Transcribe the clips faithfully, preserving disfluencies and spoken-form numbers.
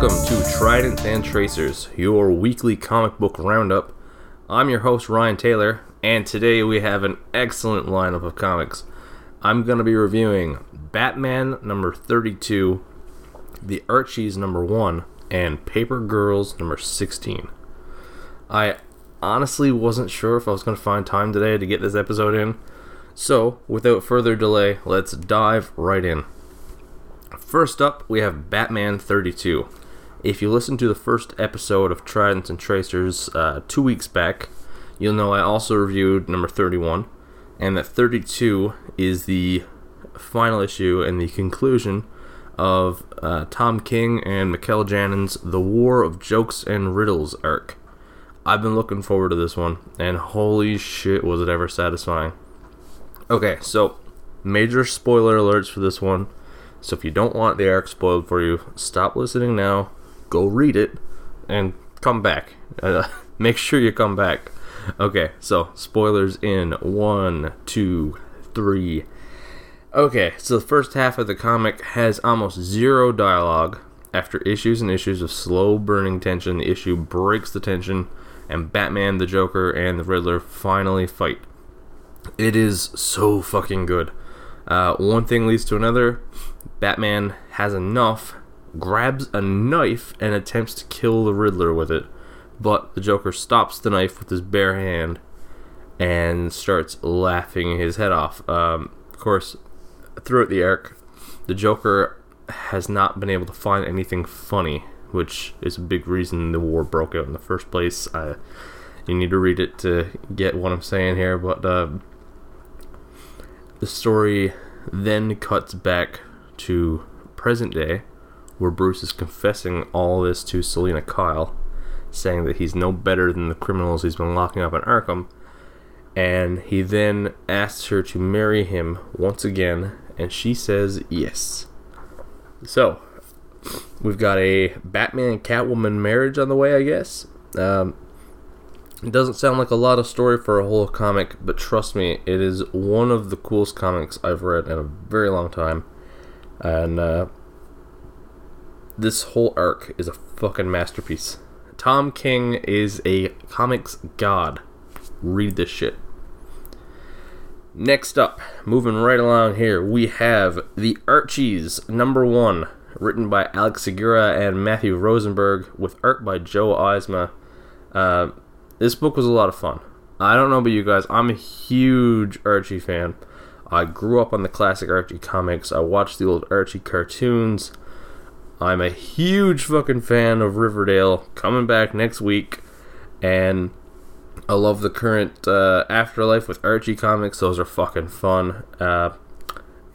Welcome to Trident and Tracers, your weekly comic book roundup. I'm your host, Ryan Taylor, and today we have an excellent lineup of comics. I'm going to be reviewing Batman number thirty-two, The Archies number one, and Paper Girls number sixteen. I honestly wasn't sure if I was going to find time today to get this episode in, so without further delay, let's dive right in. First up, we have Batman thirty-two. If you listen to the first episode of Tridents and Tracers uh, two weeks back, you'll know I also reviewed number thirty-one, and that thirty-two is the final issue and the conclusion of uh, Tom King and Mikel Jannon's The War of Jokes and Riddles arc. I've been looking forward to this one, and holy shit was it ever satisfying. Okay, so major spoiler alerts for this one. So if you don't want the arc spoiled for you, stop listening now, go read it, and come back. Uh, make sure you come back. Okay, so spoilers in one, two, three. Okay, so the first half of the comic has almost zero dialogue. After issues and issues of slow burning tension, the issue breaks the tension, and Batman, the Joker, and the Riddler finally fight. It is so fucking good. Uh, one thing leads to another. Batman has enough, grabs a knife, and attempts to kill the Riddler with it. But the Joker stops the knife with his bare hand and starts laughing his head off. Um, of course, throughout the arc, the Joker has not been able to find anything funny, which is a big reason the war broke out in the first place. Uh, you need to read it to get what I'm saying here, but... Uh, The story then cuts back to present day, where Bruce is confessing all this to Selina Kyle, saying that he's no better than the criminals he's been locking up in Arkham, and he then asks her to marry him once again, and she says yes. So, we've got a Batman-Catwoman marriage on the way, I guess. Um... It doesn't sound like a lot of story for a whole comic, but trust me, it is one of the coolest comics I've read in a very long time. And uh, this whole arc is a fucking masterpiece. Tom King is a comics god. Read this shit. Next up, moving right along here, we have The Archies, number one, written by Alex Segura and Matthew Rosenberg, with art by Joe Eisma. Uh... This book was a lot of fun. I don't know about you guys, I'm a huge Archie fan. I grew up on the classic Archie comics. I watched the old Archie cartoons. I'm a huge fucking fan of Riverdale, coming back next week. And I love the current uh, Afterlife with Archie comics. Those are fucking fun. Uh,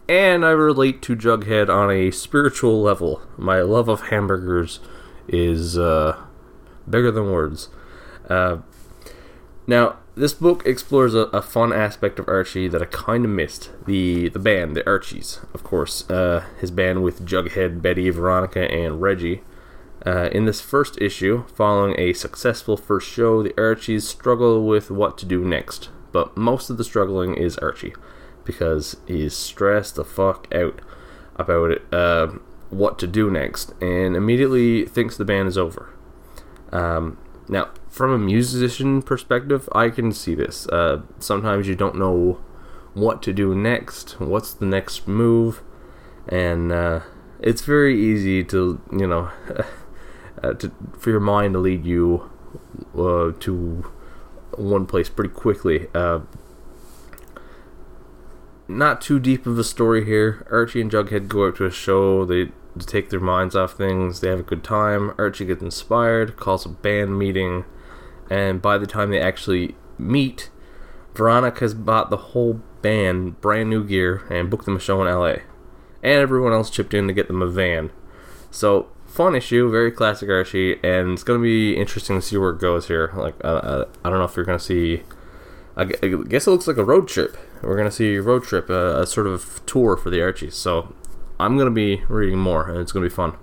and I relate to Jughead on a spiritual level. My love of hamburgers is uh, bigger than words. Uh, now, this book explores a, a fun aspect of Archie that I kind of missed. The the band, the Archies, of course. Uh, his band with Jughead, Betty, Veronica, and Reggie. Uh, in this first issue, following a successful first show, the Archies struggle with what to do next. But most of the struggling is Archie, because he's stressed the fuck out about it, uh, what to do next, and immediately thinks the band is over. Um, now... From a musician perspective, I can see this. Uh, sometimes you don't know what to do next, what's the next move, and uh, it's very easy to, you know, uh, to, for your mind to lead you uh, to one place pretty quickly. Uh, not too deep of a story here. Archie and Jughead go out to a show, they take their minds off things, they have a good time, Archie gets inspired, calls a band meeting, and by the time they actually meet, Veronica has bought the whole band brand new gear and booked them a show in L A. And everyone else chipped in to get them a van. So, fun issue, very classic Archie, and it's going to be interesting to see where it goes here. Like, uh, I don't know if you're going to see... I guess it looks like a road trip. We're going to see a road trip, uh, a sort of tour for the Archies, so I'm going to be reading more, and it's going to be fun.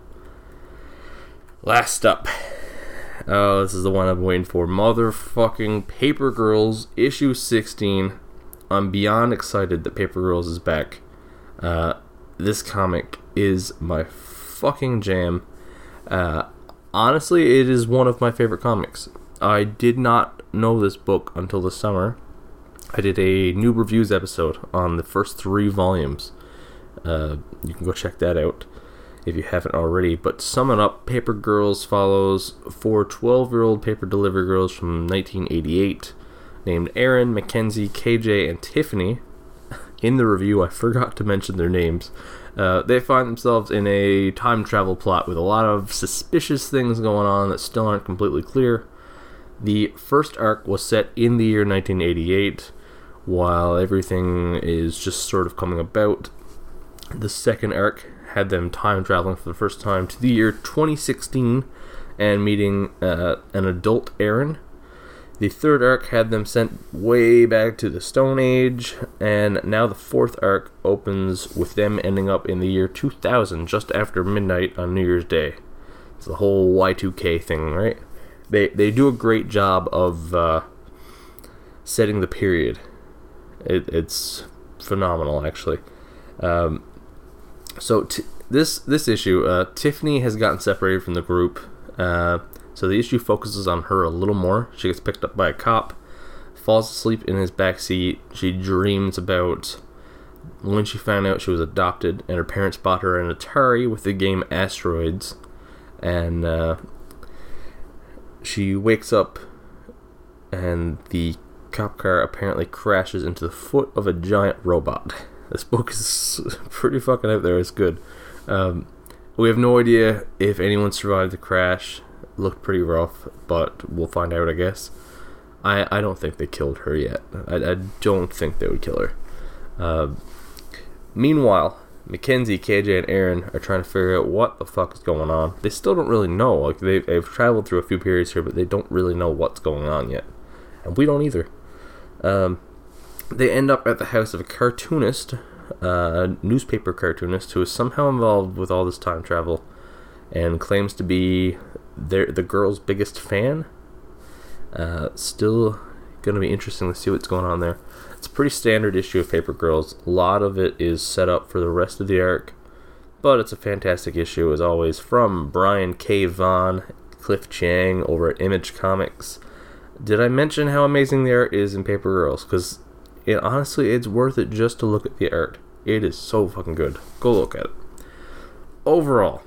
Last up. Oh, this is the one I've been waiting for. Motherfucking Paper Girls, issue sixteen. I'm beyond excited that Paper Girls is back. Uh, this comic is my fucking jam. Uh, honestly, it is one of my favorite comics. I did not know this book until this summer. I did a Noob Reviews episode on the first three volumes. Uh, you can go check that out if you haven't already. But summing up, Paper Girls follows four twelve-year-old paper delivery girls from nineteen eighty-eight named Erin, Mackenzie, K J, and Tiffany. In the review, I forgot to mention their names. Uh, they find themselves in a time travel plot with a lot of suspicious things going on that still aren't completely clear. The first arc was set in the year nineteen eighty-eight, while everything is just sort of coming about. The second arc had them time traveling for the first time to the year twenty sixteen and meeting uh, an adult Erin. The third arc had them sent way back to the Stone Age, and now the fourth arc opens with them ending up in the year two thousand, just after midnight on New Year's Day. It's the whole Y two K thing, right? They they do a great job of uh, setting the period. It, it's phenomenal, actually. Um, so t- this this issue, uh, Tiffany has gotten separated from the group, uh, so the issue focuses on her a little more. She gets picked up by a cop, falls asleep in his backseat. She dreams about when she found out she was adopted, and her parents bought her an Atari with the game Asteroids, and uh, she wakes up, and the cop car apparently crashes into the foot of a giant robot. This book is pretty fucking out there. It's good. Um, we have no idea if anyone survived the crash. It looked pretty rough, but we'll find out, I guess. I, I don't think they killed her yet. I, I don't think they would kill her. Uh, meanwhile, Mackenzie, K J, and Erin are trying to figure out what the fuck is going on. They still don't really know. Like they've, they've traveled through a few periods here, but they don't really know what's going on yet. And we don't either. Um... They end up at the house of a cartoonist, uh, a newspaper cartoonist, who is somehow involved with all this time travel and claims to be their, the girl's biggest fan. Uh, still going to be interesting to see what's going on there. It's a pretty standard issue of Paper Girls. A lot of it is set up for the rest of the arc, but it's a fantastic issue, as always, from Brian K. Vaughan, Cliff Chiang over at Image Comics. Did I mention how amazing the art is in Paper Girls? Because... It, honestly, it's worth it just to look at the art. It is so fucking good. Go look at it. Overall,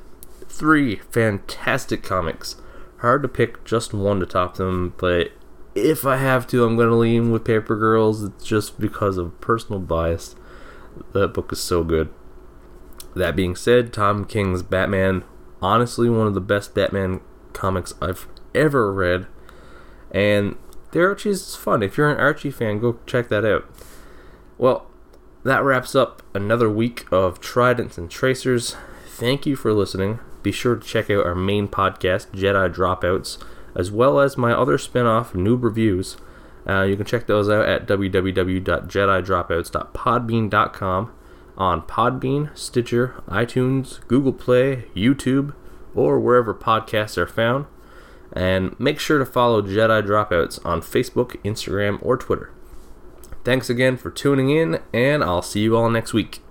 three fantastic comics. Hard to pick just one to top them, but if I have to, I'm going to lean with Paper Girls. It's just because of personal bias. That book is so good. That being said, Tom King's Batman, honestly one of the best Batman comics I've ever read. And... The Archie is fun. If you're an Archie fan, go check that out. Well, that wraps up another week of Tridents and Tracers. Thank you for listening. Be sure to check out our main podcast, Jedi Dropouts, as well as my other spinoff, Noob Reviews. Uh, you can check those out at w w w dot jedi dropouts dot podbean dot com on Podbean, Stitcher, iTunes, Google Play, YouTube, or wherever podcasts are found. And make sure to follow Jedi Dropouts on Facebook, Instagram, or Twitter. Thanks again for tuning in, and I'll see you all next week.